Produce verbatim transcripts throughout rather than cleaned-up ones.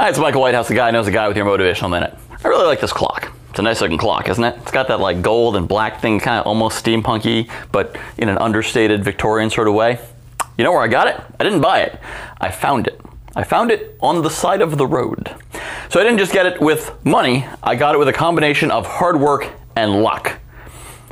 Hi, it's Michael Whitehouse, the guy who knows the guy with your Motivational Minute. I really like this clock. It's a nice looking clock, isn't it? It's got that like gold and black thing, kind of almost steampunky, but in an understated Victorian sort of way. You know where I got it? I didn't buy it. I found it. I found it on the side of the road. So I didn't just get it with money, I got it with a combination of hard work and luck.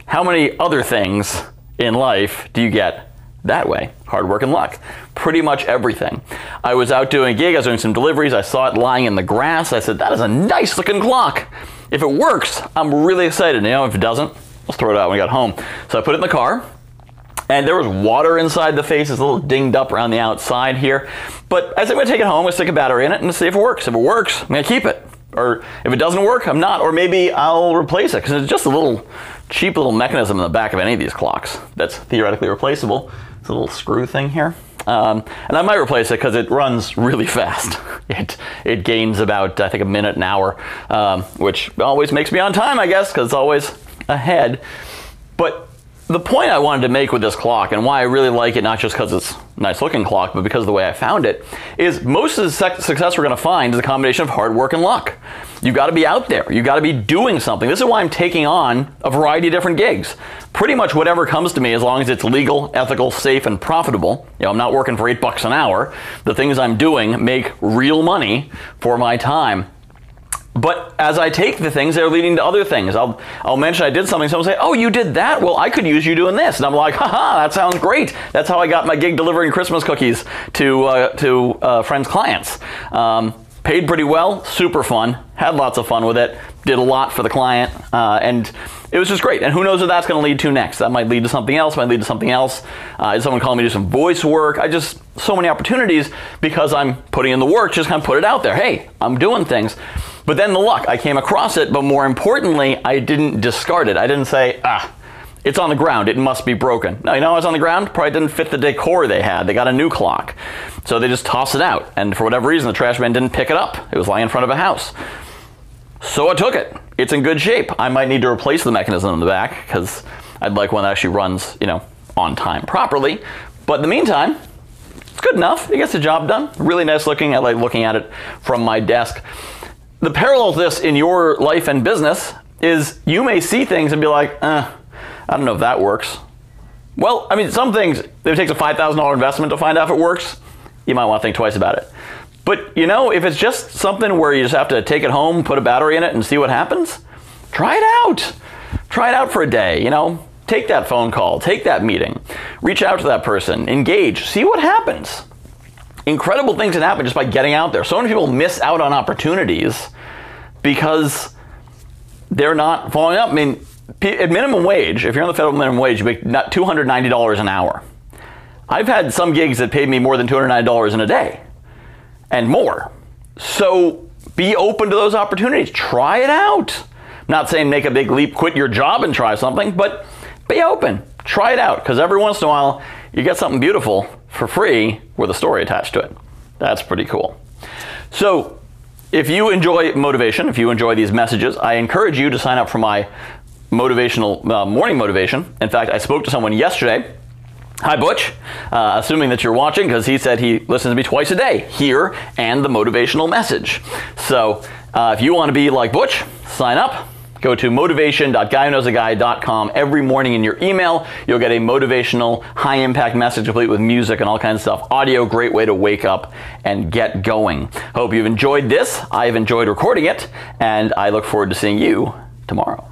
How many other things in life do you get that way? Hard work and luck. Pretty much everything. I was out doing a gig, I was doing some deliveries, I saw it lying in the grass, I said, that is a nice looking clock. If it works, I'm really excited. You know, if it doesn't, let's throw it out when we got home. So I put it in the car, and there was water inside the face, it's a little dinged up around the outside here. But I said, I'm gonna take it home, I'm gonna stick a battery in it and see if it works. If it works, I'm gonna keep it. Or if it doesn't work, I'm not. Or maybe I'll replace it, because it's just a little cheap little mechanism in the back of any of these clocks that's theoretically replaceable. It's a little screw thing here. Um, and I might replace it because it runs really fast. It it gains about, I think, a minute, an hour, um, which always makes me on time, I guess, because it's always ahead. But the point I wanted to make with this clock and why I really like it, not just because it's a nice looking clock, but because of the way I found it, is most of the success we're going to find is a combination of hard work and luck. You've got to be out there. You've got to be doing something. This is why I'm taking on a variety of different gigs. Pretty much whatever comes to me, as long as it's legal, ethical, safe, and profitable. You know, I'm not working for eight bucks an hour. The things I'm doing make real money for my time. But as I take the things, they're leading to other things. I'll, I'll mention I did something, someone will say, oh, you did that? Well, I could use you doing this. And I'm like, haha, that sounds great. That's how I got my gig delivering Christmas cookies to, uh, to uh, friends' clients. Um, paid pretty well, super fun, had lots of fun with it, did a lot for the client, uh, and it was just great. And who knows what that's going to lead to next. That might lead to something else, might lead to something else. Uh, someone called me to do some voice work. I just, so many opportunities because I'm putting in the work, just kind of put it out there. Hey, I'm doing things. But then the luck, I came across it, but more importantly, I didn't discard it. I didn't say, ah, it's on the ground, it must be broken. No, you know, it's on the ground, probably didn't fit the decor they had. They got a new clock. So they just tossed it out. And for whatever reason, the trash man didn't pick it up. It was lying in front of a house. So I took it. It's in good shape. I might need to replace the mechanism in the back because I'd like one that actually runs, you know, on time properly. But in the meantime, it's good enough. It gets the job done. Really nice looking. I like looking at it from my desk. The parallel to this in your life and business is you may see things and be like, eh, I don't know if that works. Well, I mean, some things, if it takes a five thousand dollar investment to find out if it works, you might want to think twice about it. But, you know, if it's just something where you just have to take it home, put a battery in it, and see what happens, try it out. Try it out for a day, you know. Take that phone call. Take that meeting. Reach out to that person. Engage. See what happens. Incredible things can happen just by getting out there. So many people miss out on opportunities because they're not following up. I mean, at minimum wage, if you're on the federal minimum wage, you make two hundred ninety dollars an hour. I've had some gigs that paid me more than two hundred ninety dollars in a day and more. So be open to those opportunities. Try it out. I'm not saying make a big leap, quit your job and try something, but be open. Try it out, because every once in a while you get something beautiful for free with a story attached to it. That's pretty cool. So if you enjoy motivation, if you enjoy these messages, I encourage you to sign up for my motivational uh, morning motivation. In fact, I spoke to someone yesterday. Hi, Butch. Uh, assuming that you're watching, because he said he listens to me twice a day here and the motivational message. So uh, if you want to be like Butch, sign up. Go to motivation dot guy who knows a guy dot com. Every morning in your email, you'll get a motivational, high-impact message complete with music and all kinds of stuff. Audio, great way to wake up and get going. Hope you've enjoyed this. I've enjoyed recording it, and I look forward to seeing you tomorrow.